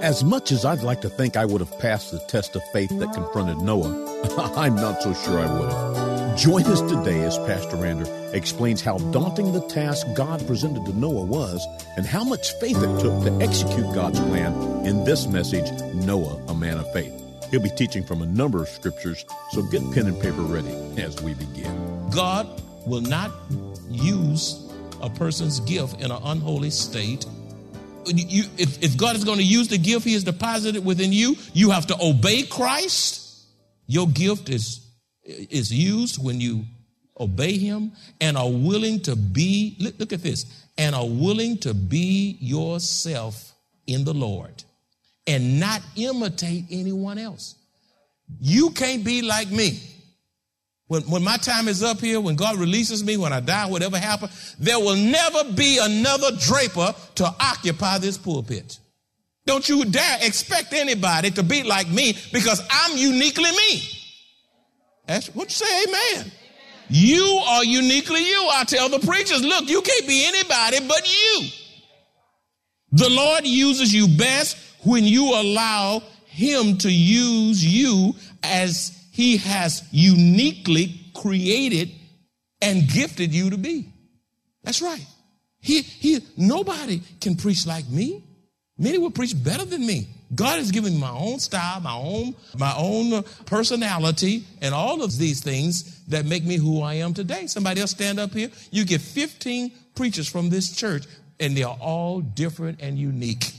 As much as I'd like to think I would have passed the test of faith that confronted Noah, I'm not so sure I would have. Join us today as Pastor Rander explains how daunting the task God presented to Noah was and how much faith it took to execute God's plan in this message, Noah, a Man of Faith. He'll be teaching from a number of scriptures, so get pen and paper ready as we begin. God will not use a person's gift in an unholy state. If God is going to use the gift he has deposited within you, you have to obey Christ. Your gift is used when you obey him and are willing to be, look at this, and are willing to be yourself in the Lord and not imitate anyone else. You can't be like me. When my time is up here, when God releases me, when I die, whatever happens, there will never be another Draper to occupy this pulpit. Don't you dare expect anybody to be like me, because I'm uniquely me. That's what you say, amen. You are uniquely you. I tell the preachers, look, you can't be anybody but you. The Lord uses you best when you allow him to use you as he has uniquely created and gifted you to be. That's right. Nobody can preach like me. Many will preach better than me. God has given me my own style, my own personality, and all of these things that make me who I am today. Somebody else stand up here. You get 15 preachers from this church, and they are all different and unique.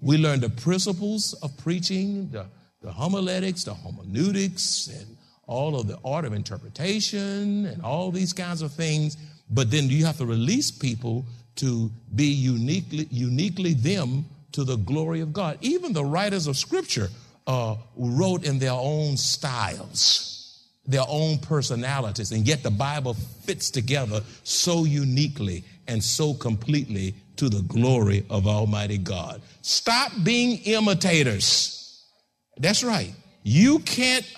We learn the principles of preaching, the homiletics, the hermeneutics, and all of the art of interpretation and all these kinds of things. But then you have to release people to be uniquely them to the glory of God. Even the writers of Scripture wrote in their own styles, their own personalities, and yet the Bible fits together so uniquely and so completely to the glory of Almighty God. Stop being imitators. That's right. You can't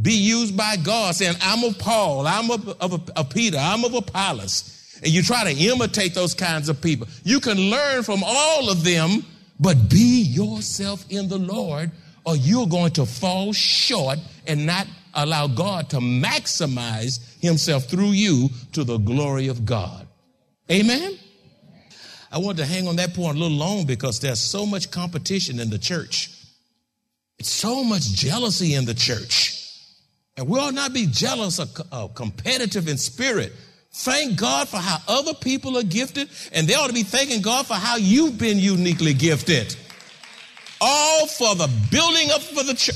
be used by God saying, I'm of Paul, I'm of Peter, I'm of Apollos. And you try to imitate those kinds of people. You can learn from all of them, but be yourself in the Lord, or you're going to fall short and not allow God to maximize himself through you to the glory of God. Amen? I wanted to hang on that point a little long because there's so much competition in the church. It's so much jealousy in the church. And we ought not be jealous or competitive in spirit. Thank God for how other people are gifted, and they ought to be thanking God for how you've been uniquely gifted. All for the building up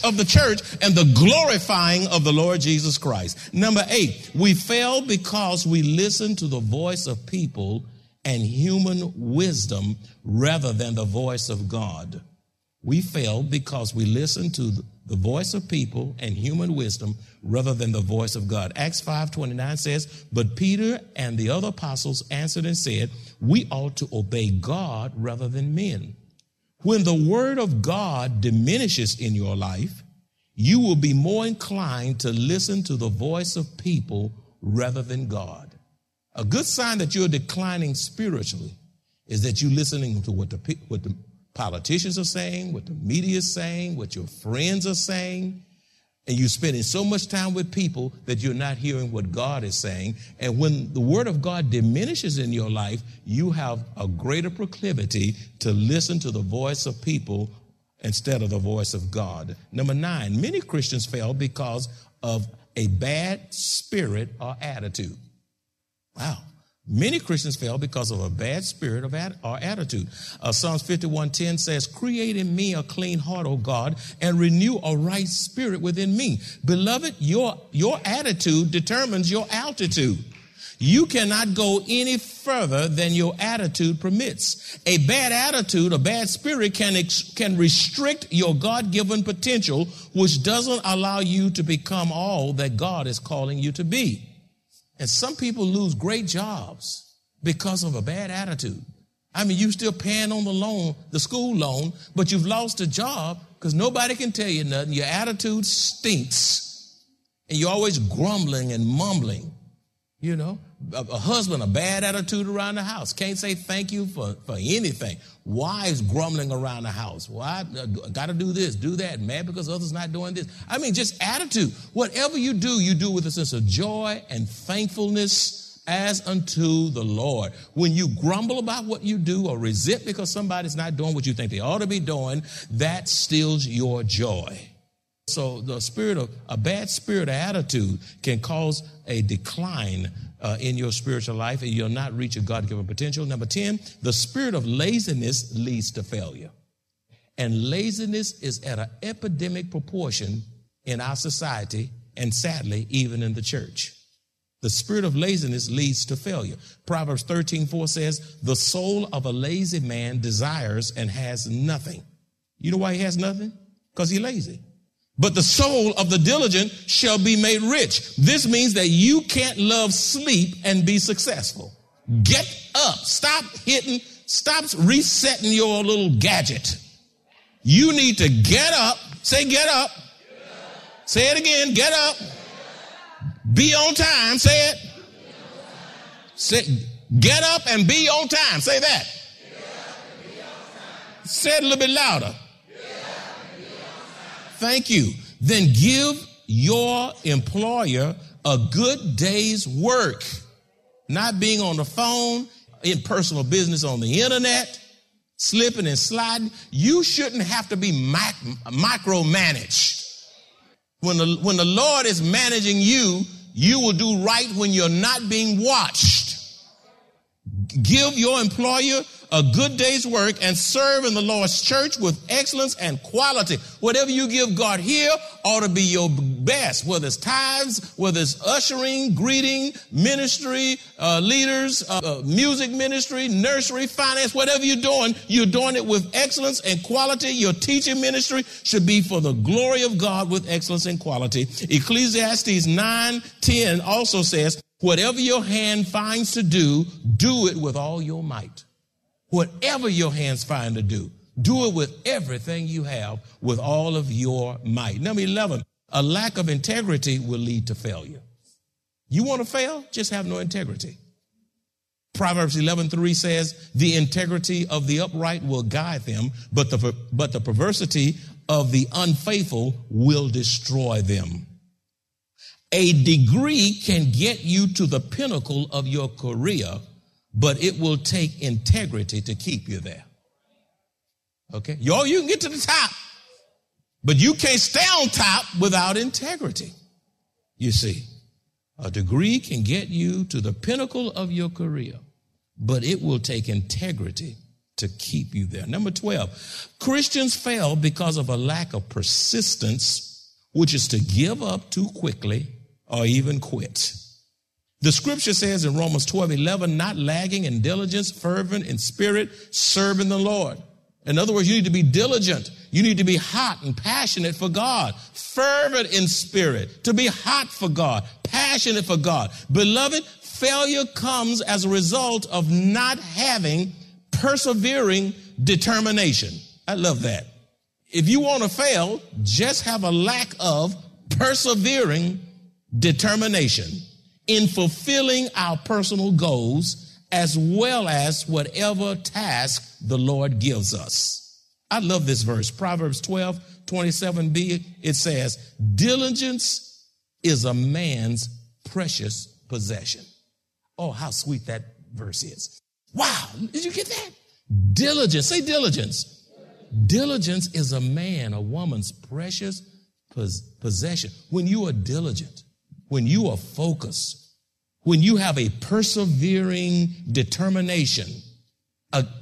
of the church and the glorifying of the Lord Jesus Christ. Number 8, we fail because we listen to the voice of people and human wisdom rather than the voice of God. We fail because we listen to the voice of people and human wisdom rather than the voice of God. Acts 5:29 says, but Peter and the other apostles answered and said, we ought to obey God rather than men. When the word of God diminishes in your life, you will be more inclined to listen to the voice of people rather than God. A good sign that you're declining spiritually is that you're listening to what the politicians are saying, what the media is saying, what your friends are saying, and you're spending so much time with people that you're not hearing what God is saying. And when the word of God diminishes in your life, you have a greater proclivity to listen to the voice of people instead of the voice of God. Number 9, many Christians fail because of a bad spirit or attitude. Wow. Many Christians fail because of a bad spirit or attitude. Psalms 51:10 says, "Create in me a clean heart, O God, and renew a right spirit within me." Beloved, your attitude determines your altitude. You cannot go any further than your attitude permits. A bad attitude, a bad spirit can restrict your God-given potential, which doesn't allow you to become all that God is calling you to be. And some people lose great jobs because of a bad attitude. I mean, you're still paying on the loan, the school loan, but you've lost a job because nobody can tell you nothing. Your attitude stinks, and you're always grumbling and mumbling. You know, a husband, a bad attitude around the house. Can't say thank you for anything. Wives grumbling around the house. Well, I got to do this, do that. Mad because others not doing this. I mean, just attitude. Whatever you do with a sense of joy and thankfulness as unto the Lord. When you grumble about what you do or resent because somebody's not doing what you think they ought to be doing, that steals your joy. So the spirit of a bad spirit or attitude can cause a decline in your spiritual life, and you'll not reach your God-given potential. Number 10, the spirit of laziness leads to failure. And laziness is at an epidemic proportion in our society and sadly, even in the church. The spirit of laziness leads to failure. Proverbs 13:4 says, "The soul of a lazy man desires and has nothing." You know why he has nothing? Because he's lazy. "But the soul of the diligent shall be made rich." This means that you can't love sleep and be successful. Get up. Stop resetting your little gadget. You need to get up. Say, get up. Get up. Say it again. Get up. Get up. Be on time. Say it. Say, get up and be on time. Say that. Get up and be on time. Say it a little bit louder. Thank you. Then give your employer a good day's work. Not being on the phone, in personal business on the internet, slipping and sliding. You shouldn't have to be micromanaged. When the Lord is managing you, you will do right when you're not being watched. Give your employer a good day's work and serve in the Lord's church with excellence and quality. Whatever you give God here ought to be your best, whether it's tithes, whether it's ushering, greeting, ministry, leaders, music ministry, nursery, finance, whatever you're doing it with excellence and quality. Your teaching ministry should be for the glory of God with excellence and quality. Ecclesiastes 9:10 also says, "Whatever your hand finds to do, do it with all your might." Whatever your hands find to do it with everything you have, with all of your might. Number 11, a lack of integrity will lead to failure. You want to fail? Just have no integrity. Proverbs 11:3 says, "The integrity of the upright will guide them, but the perversity of the unfaithful will destroy them." A degree can get you to the pinnacle of your career, but it will take integrity to keep you there. Okay? You can get to the top, but you can't stay on top without integrity. You see, a degree can get you to the pinnacle of your career, but it will take integrity to keep you there. Number 12, Christians fail because of a lack of persistence, which is to give up too quickly or even quit. The scripture says in Romans 12:11, "Not lagging in diligence, fervent in spirit, serving the Lord." In other words, you need to be diligent. You need to be hot and passionate for God, fervent in spirit, to be hot for God, passionate for God. Beloved, failure comes as a result of not having persevering determination. I love that. If you want to fail, just have a lack of persevering determination in fulfilling our personal goals as well as whatever task the Lord gives us. I love this verse. Proverbs 12:27b, it says, "Diligence is a man's precious possession." Oh, how sweet that verse is. Wow, did you get that? Diligence, say diligence. Diligence is a man, a woman's precious possession. When you are diligent, when you are focused, when you have a persevering determination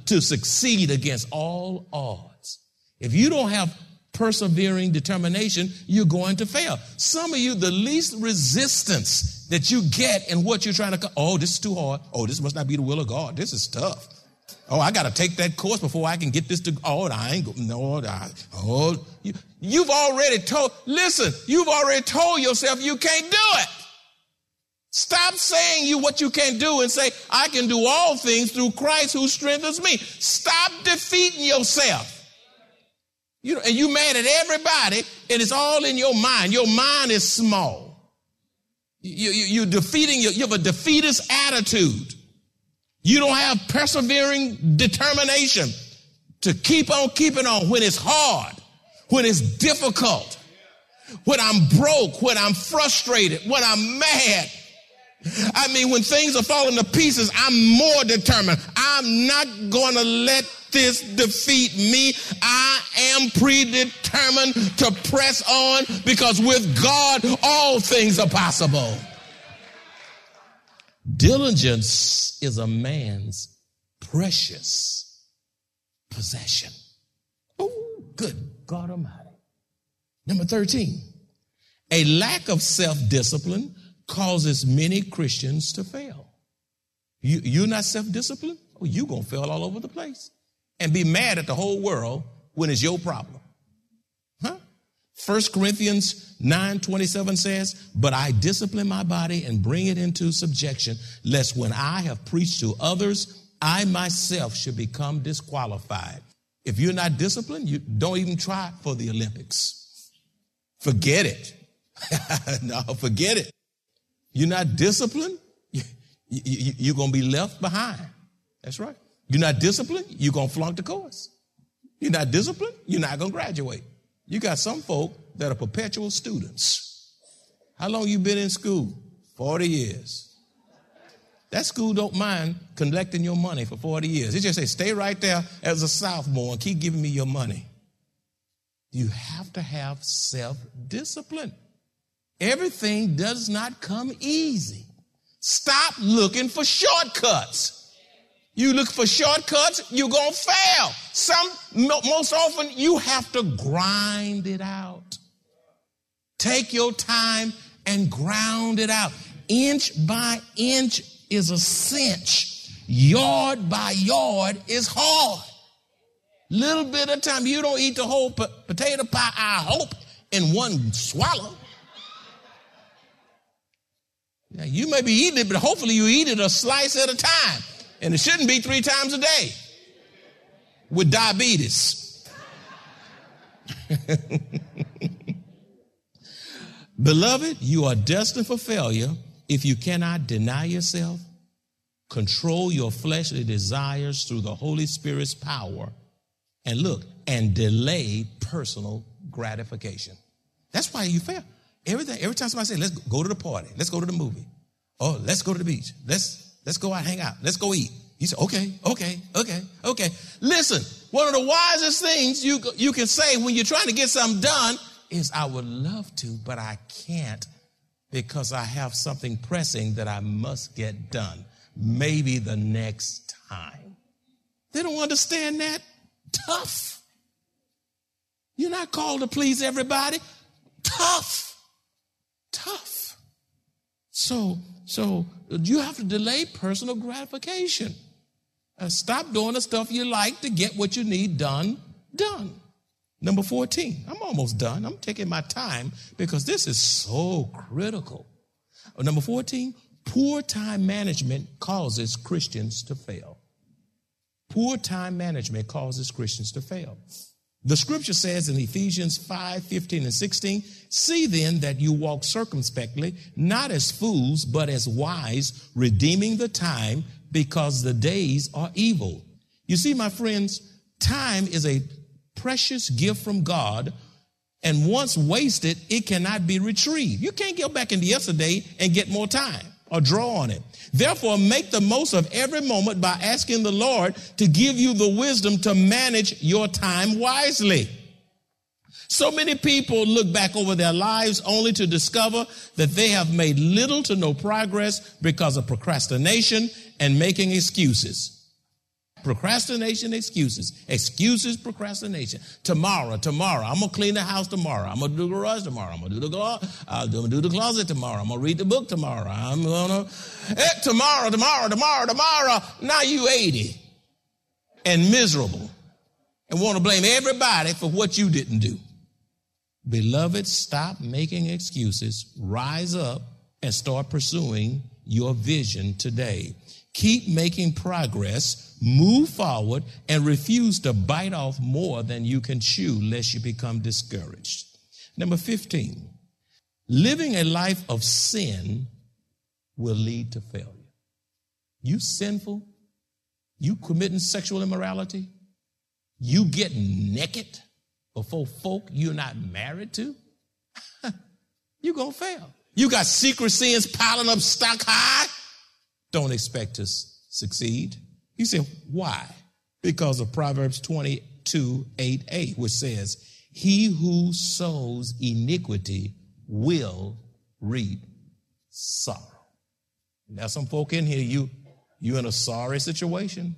to succeed against all odds. If you don't have persevering determination, you're going to fail. Some of you, the least resistance that you get in what you're trying to, oh, this is too hard. Oh, this must not be the will of God. This is tough. Oh, I got to take that course before I can get this to, oh, I ain't, no, oh, you've already told, listen, you've already told yourself you can't do it. Stop saying you what you can't do and say, I can do all things through Christ who strengthens me. Stop defeating yourself. You know, and you mad at everybody, and it's all in your mind. Your mind is small. You're defeating. You have a defeatist attitude. You don't have persevering determination to keep on keeping on when it's hard, when it's difficult, when I'm broke, when I'm frustrated, when I'm mad. I mean, when things are falling to pieces, I'm more determined. I'm not going to let this defeat me. I am predetermined to press on because with God, all things are possible. Diligence is a man's precious possession. Oh, good God Almighty. Number 13, a lack of self-discipline causes many Christians to fail. You're not self-disciplined? Oh, you're going to fail all over the place and be mad at the whole world when it's your problem. Huh? 1 Corinthians 9:27 says, but I discipline my body and bring it into subjection, lest when I have preached to others, I myself should become disqualified. If you're not disciplined, you don't even try for the Olympics. Forget it. No, forget it. You're not disciplined, you're going to be left behind. That's right. You're not disciplined, you're going to flunk the course. You're not disciplined, you're not going to graduate. You got some folk that are perpetual students. How long you been in school? 40 years. That school don't mind collecting your money for 40 years. It just says, stay right there as a sophomore and keep giving me your money. You have to have self-discipline. Everything does not come easy. Stop looking for shortcuts. You look for shortcuts, you're going to fail. Most often, you have to grind it out. Take your time and ground it out. Inch by inch is a cinch. Yard by yard is hard. Little bit of time. You don't eat the whole potato pie, I hope, in one swallow. Now, you may be eating it, but hopefully you eat it a slice at a time. And it shouldn't be 3 times a day with diabetes. Beloved, you are destined for failure if you cannot deny yourself, control your fleshly desires through the Holy Spirit's power, and delay personal gratification. That's why you fail. Every time somebody says, let's go to the party, let's go to the movie, oh, let's go to the beach, let's go out, hang out, let's go eat. You say, okay. Listen, one of the wisest things you can say when you're trying to get something done is, I would love to, but I can't because I have something pressing that I must get done. Maybe the next time. They don't understand that. Tough. You're not called to please everybody. Tough. So you have to delay personal gratification. Stop doing the stuff you like to get what you need done. Number 14. I'm almost done. I'm taking my time because this is so critical. Number 14, poor time management causes Christians to fail. Poor time management causes Christians to fail. The scripture says in Ephesians 5:15 and 16, see then that you walk circumspectly, not as fools, but as wise, redeeming the time because the days are evil. You see, my friends, time is a precious gift from God, and once wasted, it cannot be retrieved. You can't go back into yesterday and get more time or draw on it. Therefore, make the most of every moment by asking the Lord to give you the wisdom to manage your time wisely. So many people look back over their lives only to discover that they have made little to no progress because of procrastination and making excuses. Procrastination, excuses. Excuses, procrastination. Tomorrow. I'm going to clean the house tomorrow. I'm going to do the garage tomorrow. I'm going to do the closet tomorrow. I'm going to read the book tomorrow. I'm going to... Tomorrow. Now you 80 and miserable and want to blame everybody for what you didn't do. Beloved, stop making excuses, rise up, and start pursuing your vision today. Keep making progress, move forward, and refuse to bite off more than you can chew lest you become discouraged. Number 15, living a life of sin will lead to failure. You sinful, you committing sexual immorality, you getting naked before folk you're not married to, you're going to fail. You got secret sins piling up stock high. Don't expect to succeed. You say, why? Because of Proverbs 22:8a, which says, he who sows iniquity will reap sorrow. Now, some folk in here, you're in a sorry situation.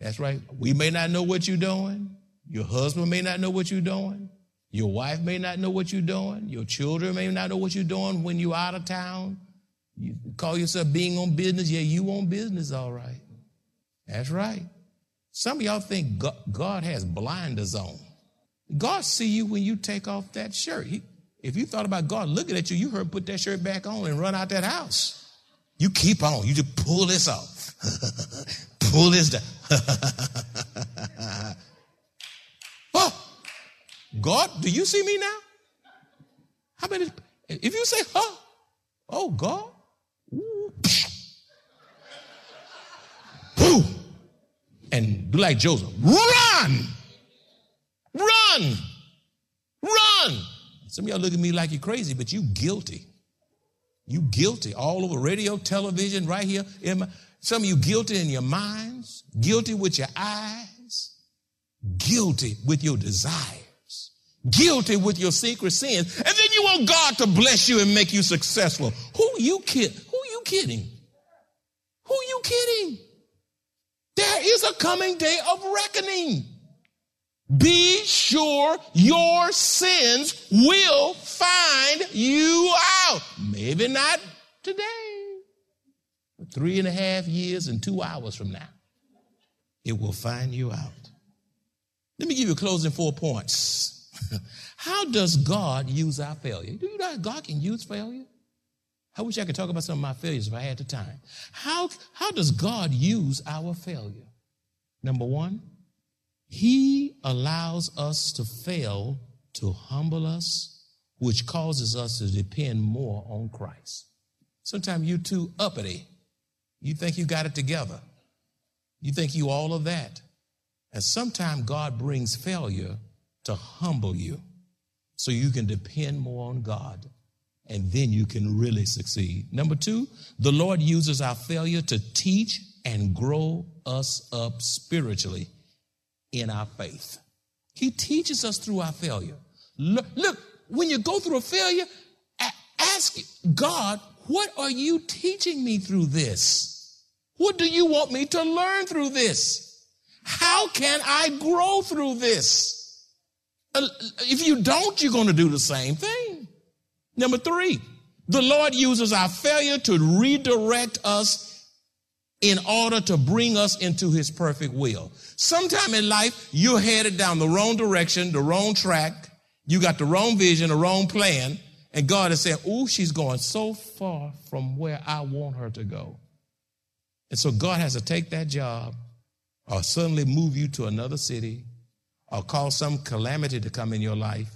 That's right. We may not know what you're doing. Your husband may not know what you're doing. Your wife may not know what you're doing. Your children may not know what you're doing when you're out of town. You call yourself being on business. Yeah, you on business, all right. That's right. Some of y'all think God has blinders on. God see you when you take off that shirt. If you thought about God looking at you, you heard him put that shirt back on and run out that house. You keep on. You just pull this off. Pull this down. Oh, God, do you see me now? How many? If you say, huh? Oh, God. Ooh. Boom. And do like Joseph. Run. Some of y'all look at me like you're crazy, but you guilty. You guilty all over radio, television, right here. Some of you guilty in your minds, guilty with your eyes, guilty with your desires, guilty with your secret sins. And then you want God to bless you and make you successful. Who you kidding? Who you kidding? There is a coming day of reckoning. Be sure your sins will find you out. Maybe not today, but 3.5 years and 2 hours from now, it will find you out. Let me give you closing 4 points. How does God use our failure? Do you know how God can use failure? I wish I could talk about some of my failures if I had the time. How does God use our failure? Number one, he allows us to fail to humble us, which causes us to depend more on Christ. Sometimes you're too uppity. You think you got it together. You think you all of that. And sometimes God brings failure to humble you so you can depend more on God, and then you can really succeed. Number two, the Lord uses our failure to teach and grow us up spiritually in our faith. He teaches us through our failure. Look, when you go through a failure, ask God, what are you teaching me through this? What do you want me to learn through this? How can I grow through this? If you don't, you're going to do the same thing. Number three, the Lord uses our failure to redirect us in order to bring us into his perfect will. Sometime in life, you're headed down the wrong direction, the wrong track. You got the wrong vision, the wrong plan. And God is saying, oh, she's going so far from where I want her to go. And so God has to take that job or suddenly move you to another city or cause some calamity to come in your life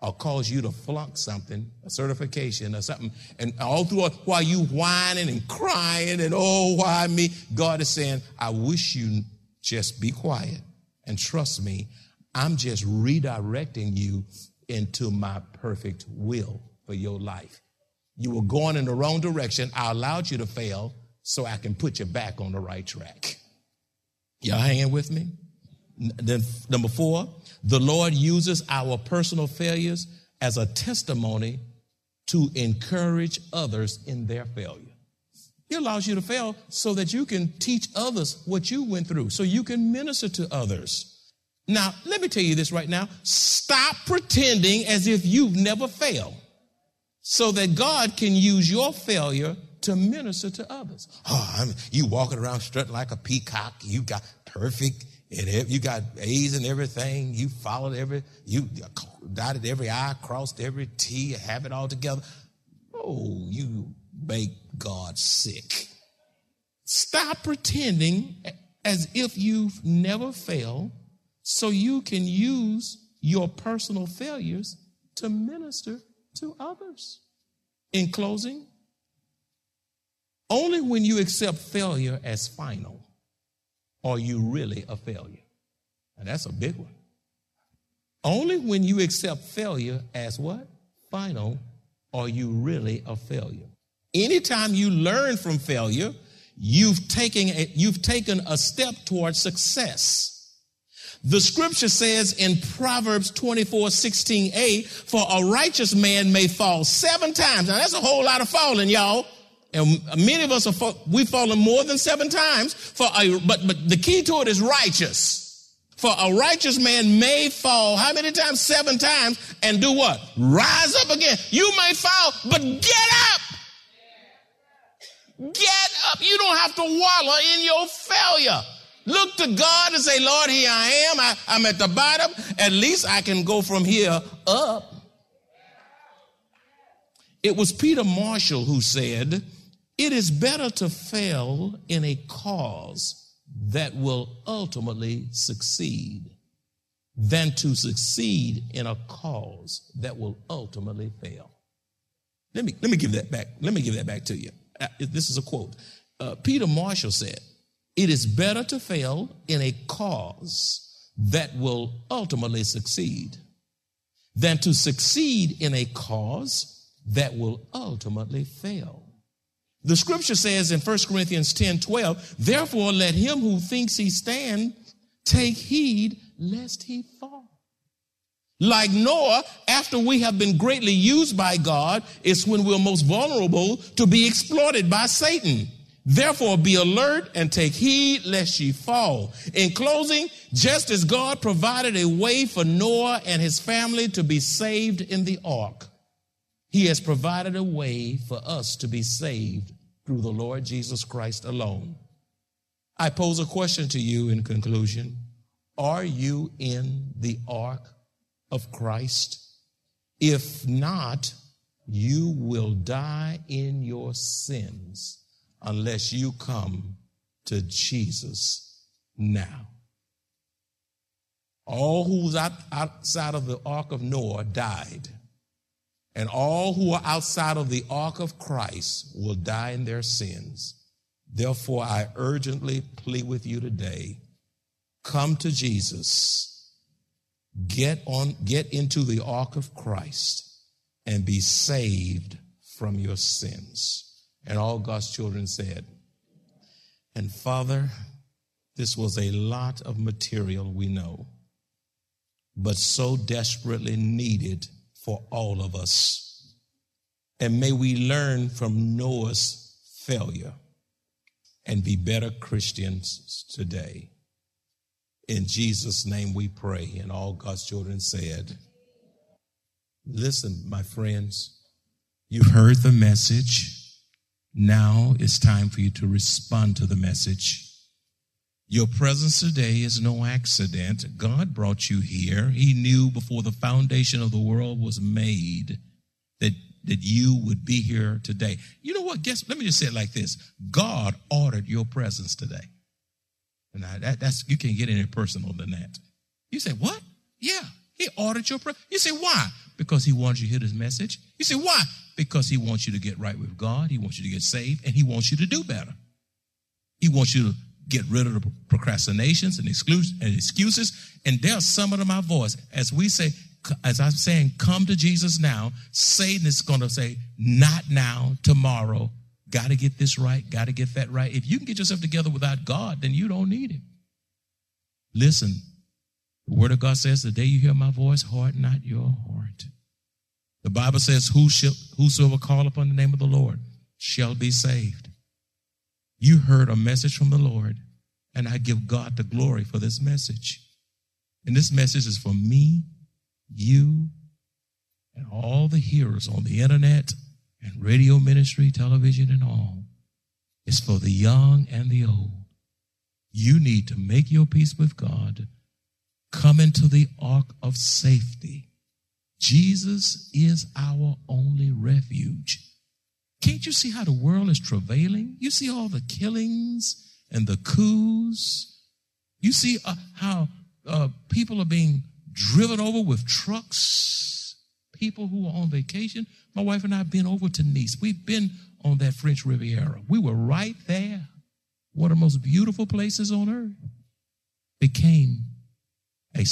or cause you to flunk something, a certification or something. And all through while you whining and crying and, oh, why me? God is saying, I wish you just be quiet and trust me. I'm just redirecting you into my perfect will for your life. You were going in the wrong direction. I allowed you to fail so I can put you back on the right track. Y'all hanging with me? Then number four, the Lord uses our personal failures as a testimony to encourage others in their failure. He allows you to fail so that you can teach others what you went through, so you can minister to others. Now, let me tell you this right now. Stop pretending as if you've never failed so that God can use your failure to minister to others. Oh, you walking around strutting like a peacock. You got perfect and you got A's in everything. You followed you dotted every I, crossed every T, have it all together. Oh, you make God sick. Stop pretending as if you've never failed so you can use your personal failures to minister to others. In closing, only when you accept failure as final are you really a failure. And that's a big one. Only when you accept failure as what? Final, are you really a failure. Anytime you learn from failure, you've taken a step toward success. The scripture says in Proverbs 24:16a, for a righteous man may fall 7 times. Now that's a whole lot of falling, y'all. And many of us we've fallen more than 7 times. But the key to it is righteous. For a righteous man may fall how many times? 7 times, and do what? Rise up again. You may fall, but get up. Get up. You don't have to wallow in your failure. Look to God and say, Lord, here I am. I'm at the bottom. At least I can go from here up. It was Peter Marshall who said, it is better to fail in a cause that will ultimately succeed than to succeed in a cause that will ultimately fail. Let me give that back. Let me give that back to you. This is a quote. Peter Marshall said, it is better to fail in a cause that will ultimately succeed than to succeed in a cause that will ultimately fail. The scripture says in 1 Corinthians 10:12, therefore let him who thinks he stands take heed lest he fall. Like Noah, after we have been greatly used by God, it's when we're most vulnerable to be exploited by Satan. Therefore, be alert and take heed lest ye fall. In closing, just as God provided a way for Noah and his family to be saved in the ark, he has provided a way for us to be saved through the Lord Jesus Christ alone. I pose a question to you in conclusion. Are you in the ark of Christ? If not, you will die in your sins unless you come to Jesus now. All who was outside of the ark of Noah died, and all who are outside of the ark of Christ will die in their sins. Therefore, I urgently plead with you today, come to Jesus. Get into the ark of Christ and be saved from your sins. And all God's children said, and Father, this was a lot of material we know, but so desperately needed for all of us. And may we learn from Noah's failure and be better Christians today. In Jesus' name we pray, and all God's children said, listen, my friends, you've heard the message. Now it's time for you to respond to the message. Your presence today is no accident. God brought you here. He knew before the foundation of the world was made that you would be here today. You know what? Let me just say it like this. God ordered your presence today. Now that's you can't get any personal than that. You say, what? Yeah, he ordered your prayer. You say, why? Because he wants you to hear this message. You say, why? Because he wants you to get right with God. He wants you to get saved, and he wants you to do better. He wants you to get rid of the procrastinations and excuses. And there are some of them I voice. As I'm saying, come to Jesus now, Satan is going to say, not now, tomorrow. Got to get this right, got to get that right. If you can get yourself together without God, then you don't need him. Listen, The word of God says, the day you hear my voice, harden not your heart. The Bible says, whosoever call upon the name of the Lord shall be saved. You heard a message from the Lord, and I give God the glory for this message. And this message is for me, you, and all the hearers on the internet and radio ministry, television, and all. It's for the young and the old. You need to make your peace with God. Come into the ark of safety. Jesus is our only refuge. Can't you see how the world is travailing? You see all the killings and the coups. You see how people are being driven over with trucks, people who are on vacation. My wife and I have been over to Nice. We've been on that French Riviera. We were right there. One of the most beautiful places on earth became a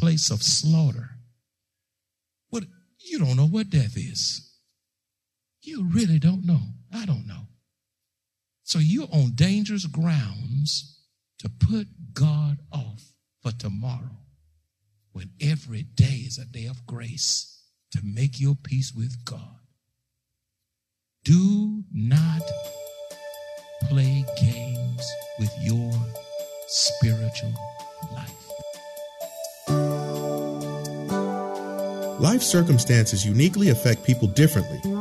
place of slaughter. What? You don't know what death is. You really don't know. I don't know. So you're on dangerous grounds to put God off for tomorrow, when every day is a day of grace to make your peace with God. Do not play games with your spiritual life. Life circumstances uniquely affect people differently,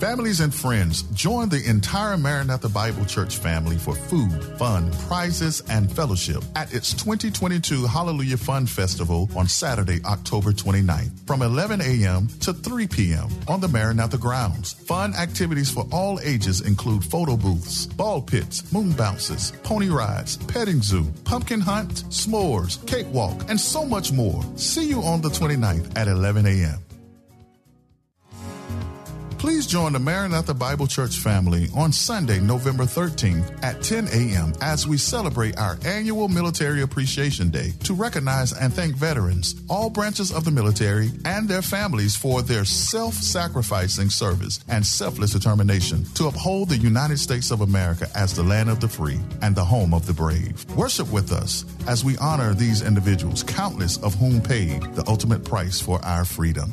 Families and friends, join the entire Maranatha Bible Church family for food, fun, prizes, and fellowship at its 2022 Hallelujah Fun Festival on Saturday, October 29th from 11 a.m. to 3 p.m. on the Maranatha grounds. Fun activities for all ages include photo booths, ball pits, moon bounces, pony rides, petting zoo, pumpkin hunt, s'mores, cakewalk, and so much more. See you on the 29th at 11 a.m. Please join the Maranatha Bible Church family on Sunday, November 13th at 10 a.m. as we celebrate our annual Military Appreciation Day to recognize and thank veterans, all branches of the military, and their families for their self-sacrificing service and selfless determination to uphold the United States of America as the land of the free and the home of the brave. Worship with us as we honor these individuals, countless of whom paid the ultimate price for our freedom.